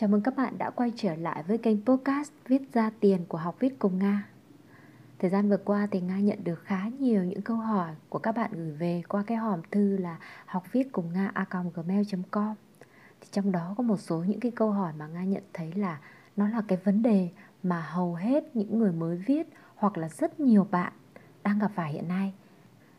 Chào mừng các bạn đã quay trở lại với kênh podcast Viết ra tiền của Học Viết cùng Nga. Thời gian vừa qua thì Nga nhận được khá nhiều những câu hỏi của các bạn gửi về qua cái hòm thư là hocvietcungnga@gmail.com. Thì trong đó có một số những cái câu hỏi mà Nga nhận thấy là nó là cái vấn đề mà hầu hết những người mới viết hoặc là rất nhiều bạn đang gặp phải hiện nay.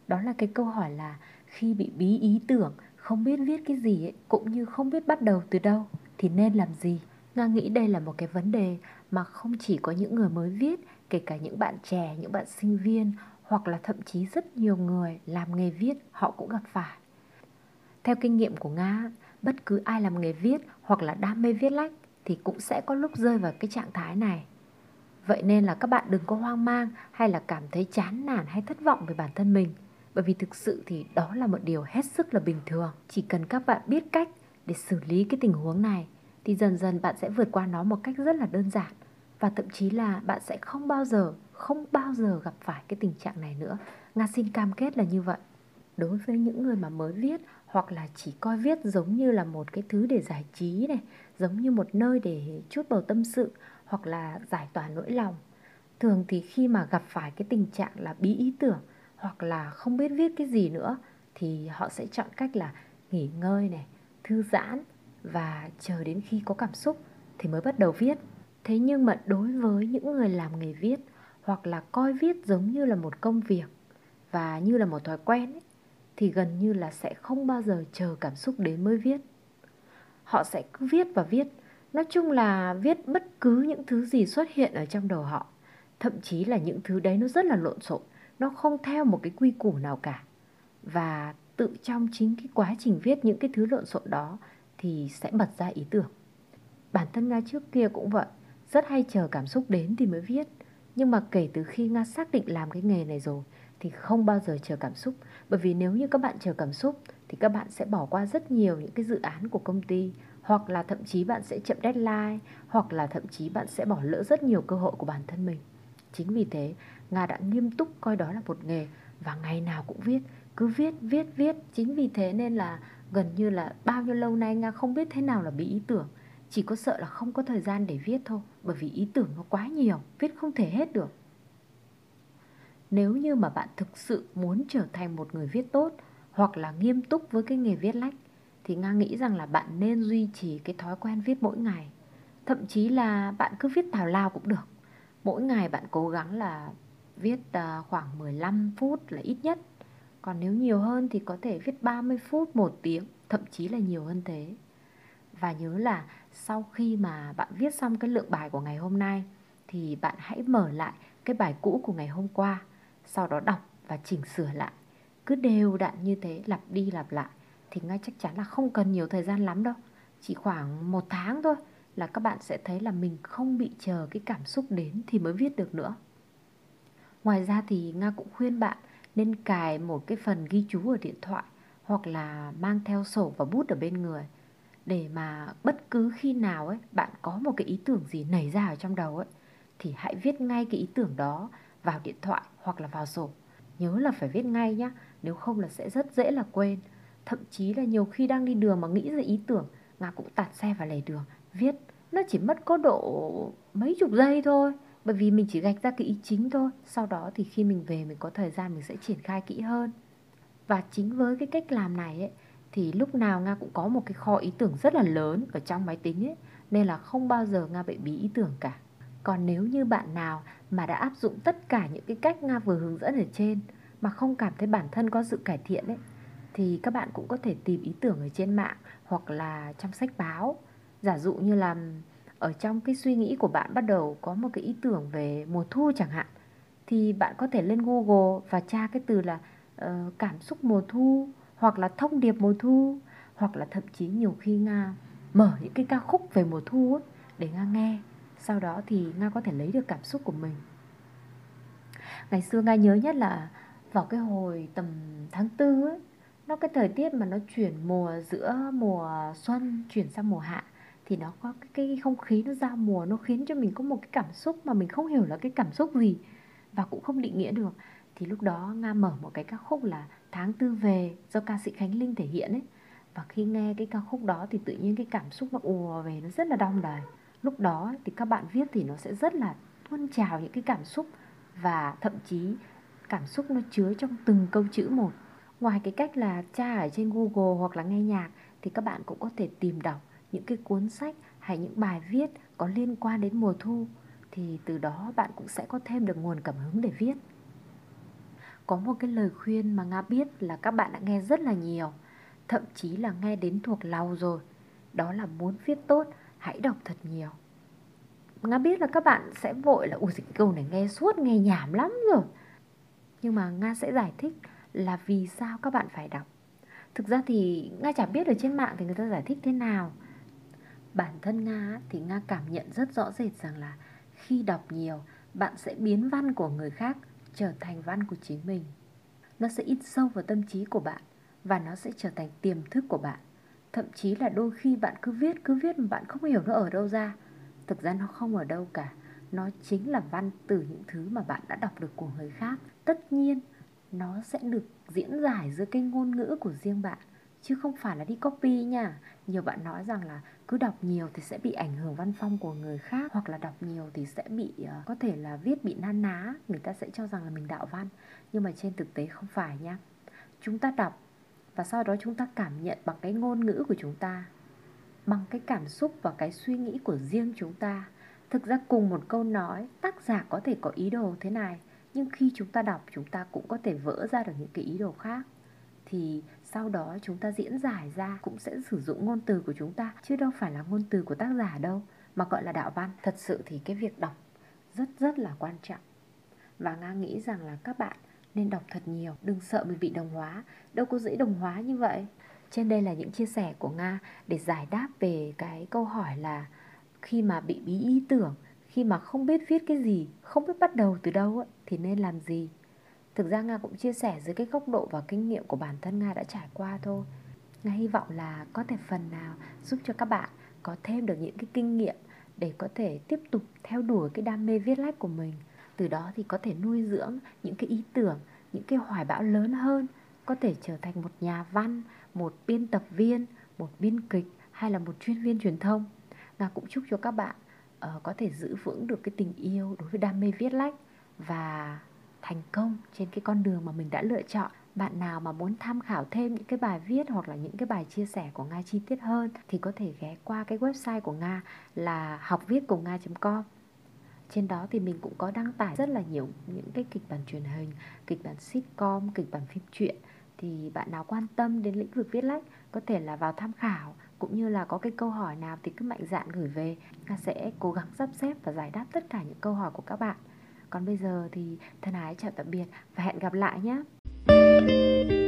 Đó là cái câu hỏi là khi bị bí ý tưởng, không biết viết cái gì ấy, cũng như không biết bắt đầu từ đâu thì nên làm gì. Nga nghĩ đây là một cái vấn đề mà không chỉ có những người mới viết, kể cả những bạn trẻ, những bạn sinh viên hoặc là thậm chí rất nhiều người làm nghề viết họ cũng gặp phải. Theo kinh nghiệm của Nga, bất cứ ai làm nghề viết hoặc là đam mê viết lách thì cũng sẽ có lúc rơi vào cái trạng thái này. Vậy nên là các bạn đừng có hoang mang hay là cảm thấy chán nản hay thất vọng về bản thân mình. Bởi vì thực sự thì đó là một điều hết sức là bình thường. Chỉ cần các bạn biết cách để xử lý cái tình huống này thì dần dần bạn sẽ vượt qua nó một cách rất là đơn giản. Và thậm chí là bạn sẽ không bao giờ gặp phải cái tình trạng này nữa. Nga xin cam kết là như vậy. Đối với những người mà mới viết hoặc là chỉ coi viết giống như là một cái thứ để giải trí này, giống như một nơi để chút bầu tâm sự hoặc là giải tỏa nỗi lòng, thường thì khi mà gặp phải cái tình trạng là bí ý tưởng hoặc là không biết viết cái gì nữa thì họ sẽ chọn cách là nghỉ ngơi này, thư giãn và chờ đến khi có cảm xúc thì mới bắt đầu viết. Thế nhưng mà đối với những người làm nghề viết hoặc là coi viết giống như là một công việc và như là một thói quen ấy, thì gần như là sẽ không bao giờ chờ cảm xúc đến mới viết. Họ sẽ cứ viết và viết. Nói chung là viết bất cứ những thứ gì xuất hiện ở trong đầu họ. Thậm chí là những thứ đấy nó rất là lộn xộn, nó không theo một cái quy củ nào cả. Và tự trong chính cái quá trình viết những cái thứ lộn xộn đó thì sẽ bật ra ý tưởng. Bản thân Nga trước kia cũng vậy, rất hay chờ cảm xúc đến thì mới viết. Nhưng mà kể từ khi Nga xác định làm cái nghề này rồi thì không bao giờ chờ cảm xúc. Bởi vì nếu như các bạn chờ cảm xúc thì các bạn sẽ bỏ qua rất nhiều những cái dự án của công ty, hoặc là thậm chí bạn sẽ chậm deadline, hoặc là thậm chí bạn sẽ bỏ lỡ rất nhiều cơ hội của bản thân mình. Chính vì thế, Nga đã nghiêm túc coi đó là một nghề và ngày nào cũng viết, cứ viết. Chính vì thế nên là gần như là bao nhiêu lâu nay Nga không biết thế nào là bí ý tưởng. Chỉ có sợ là không có thời gian để viết thôi, bởi vì ý tưởng nó quá nhiều, viết không thể hết được. Nếu như mà bạn thực sự muốn trở thành một người viết tốt hoặc là nghiêm túc với cái nghề viết lách thì Nga nghĩ rằng là bạn nên duy trì cái thói quen viết mỗi ngày. Thậm chí là bạn cứ viết tào lao cũng được. Mỗi ngày bạn cố gắng là viết khoảng 15 phút là ít nhất. Còn nếu nhiều hơn thì có thể viết 30 phút, 1 tiếng, thậm chí là nhiều hơn thế. Và nhớ là sau khi mà bạn viết xong cái lượng bài của ngày hôm nay thì bạn hãy mở lại cái bài cũ của ngày hôm qua, sau đó đọc và chỉnh sửa lại. Cứ đều đặn như thế, lặp đi lặp lại thì ngay chắc chắn là không cần nhiều thời gian lắm đâu. Chỉ khoảng 1 tháng thôi là các bạn sẽ thấy là mình không bị chờ cái cảm xúc đến thì mới viết được nữa. Ngoài ra thì Nga cũng khuyên bạn nên cài một cái phần ghi chú ở điện thoại hoặc là mang theo sổ và bút ở bên người, để mà bất cứ khi nào ấy bạn có một cái ý tưởng gì nảy ra ở trong đầu ấy thì hãy viết ngay cái ý tưởng đó vào điện thoại hoặc là vào sổ. Nhớ là phải viết ngay nhá, nếu không là sẽ rất dễ là quên. Thậm chí là nhiều khi đang đi đường mà nghĩ ra ý tưởng, Nga cũng tạt xe vào lề đường viết. Nó chỉ mất có độ mấy chục giây thôi, bởi vì mình chỉ gạch ra cái ý chính thôi. Sau đó thì khi mình về mình có thời gian mình sẽ triển khai kỹ hơn. Và chính với cái cách làm này ấy, thì lúc nào Nga cũng có một cái kho ý tưởng rất là lớn ở trong máy tính ấy, nên là không bao giờ Nga bị bí ý tưởng cả. Còn nếu như bạn nào mà đã áp dụng tất cả những cái cách Nga vừa hướng dẫn ở trên mà không cảm thấy bản thân có sự cải thiện ấy, thì các bạn cũng có thể tìm ý tưởng ở trên mạng hoặc là trong sách báo. Giả dụ như là ở trong cái suy nghĩ của bạn bắt đầu có một cái ý tưởng về mùa thu chẳng hạn, thì bạn có thể lên Google và tra cái từ là cảm xúc mùa thu, hoặc là thông điệp mùa thu, hoặc là thậm chí nhiều khi Nga mở những cái ca khúc về mùa thu ấy, để Nga nghe. Sau đó thì Nga có thể lấy được cảm xúc của mình. Ngày xưa Nga nhớ nhất là vào cái hồi tầm tháng 4 ấy, nó cái thời tiết mà nó chuyển mùa, giữa mùa xuân chuyển sang mùa hạ, thì nó có cái không khí nó giao mùa, nó khiến cho mình có một cái cảm xúc mà mình không hiểu là cái cảm xúc gì và cũng không định nghĩa được. Thì lúc đó Nga mở một cái ca khúc là Tháng Tư Về do ca sĩ Khánh Linh thể hiện ấy. Và khi nghe cái ca khúc đó thì tự nhiên cái cảm xúc nó ùa về, nó rất là đong đầy. Lúc đó thì các bạn viết thì nó sẽ rất là tuôn trào những cái cảm xúc, và thậm chí cảm xúc nó chứa trong từng câu chữ một. Ngoài cái cách là tra ở trên Google hoặc là nghe nhạc, thì các bạn cũng có thể tìm đọc những cái cuốn sách hay những bài viết có liên quan đến mùa thu, thì từ đó bạn cũng sẽ có thêm được nguồn cảm hứng để viết. Có một cái lời khuyên mà Nga biết là các bạn đã nghe rất là nhiều, thậm chí là nghe đến thuộc lòng rồi, đó là muốn viết tốt, hãy đọc thật nhiều. Nga biết là các bạn sẽ vội là ủi câu này nghe suốt, nghe nhảm lắm rồi. Nhưng mà Nga sẽ giải thích là vì sao các bạn phải đọc. Thực ra thì Nga chả biết ở trên mạng thì người ta giải thích thế nào. Bản thân Nga thì Nga cảm nhận rất rõ rệt rằng là khi đọc nhiều, bạn sẽ biến văn của người khác trở thành văn của chính mình. Nó sẽ in sâu vào tâm trí của bạn, và nó sẽ trở thành tiềm thức của bạn. Thậm chí là đôi khi bạn cứ viết mà bạn không hiểu nó ở đâu ra. Thực ra nó không ở đâu cả. Nó chính là văn từ những thứ mà bạn đã đọc được của người khác. Tất nhiên nó sẽ được diễn giải dưới cái ngôn ngữ của riêng bạn, chứ không phải là đi copy nha. Nhiều bạn nói rằng là cứ đọc nhiều thì sẽ bị ảnh hưởng văn phong của người khác, hoặc là đọc nhiều thì sẽ bị có thể là viết bị na ná, người ta sẽ cho rằng là mình đạo văn. Nhưng mà trên thực tế không phải nha. Chúng ta đọc và sau đó chúng ta cảm nhận bằng cái ngôn ngữ của chúng ta, bằng cái cảm xúc và cái suy nghĩ của riêng chúng ta. Thực ra cùng một câu nói, tác giả có thể có ý đồ thế này, nhưng khi chúng ta đọc chúng ta cũng có thể vỡ ra được những cái ý đồ khác. Thì sau đó chúng ta diễn giải ra cũng sẽ sử dụng ngôn từ của chúng ta, chứ đâu phải là ngôn từ của tác giả đâu, mà gọi là đạo văn. Thật sự thì cái việc đọc rất là quan trọng. Và Nga nghĩ rằng là các bạn nên đọc thật nhiều, đừng sợ mình bị đồng hóa. Đâu có dễ đồng hóa như vậy. Trên đây là những chia sẻ của Nga để giải đáp về cái câu hỏi là khi mà bị bí ý tưởng, khi mà không biết viết cái gì, không biết bắt đầu từ đâu thì nên làm gì. Thực ra Nga cũng chia sẻ dưới cái góc độ và kinh nghiệm của bản thân Nga đã trải qua thôi. Nga hy vọng là có thể phần nào giúp cho các bạn có thêm được những cái kinh nghiệm để có thể tiếp tục theo đuổi cái đam mê viết lách của mình. Từ đó thì có thể nuôi dưỡng những cái ý tưởng, những cái hoài bão lớn hơn, có thể trở thành một nhà văn, một biên tập viên, một biên kịch hay là một chuyên viên truyền thông. Nga cũng chúc cho các bạn có thể giữ vững được cái tình yêu đối với đam mê viết lách và thành công trên cái con đường mà mình đã lựa chọn. Bạn nào mà muốn tham khảo thêm những cái bài viết hoặc là những cái bài chia sẻ của Nga chi tiết hơn thì có thể ghé qua cái website của Nga là hocvietcungnga.com. Trên đó thì mình cũng có đăng tải rất là nhiều những cái kịch bản truyền hình, kịch bản sitcom, kịch bản phim truyện. Thì bạn nào quan tâm đến lĩnh vực viết lách có thể là vào tham khảo, cũng như là có cái câu hỏi nào thì cứ mạnh dạn gửi về. Nga sẽ cố gắng sắp xếp và giải đáp tất cả những câu hỏi của các bạn. Còn bây giờ thì thân ái chào tạm biệt và hẹn gặp lại nhé.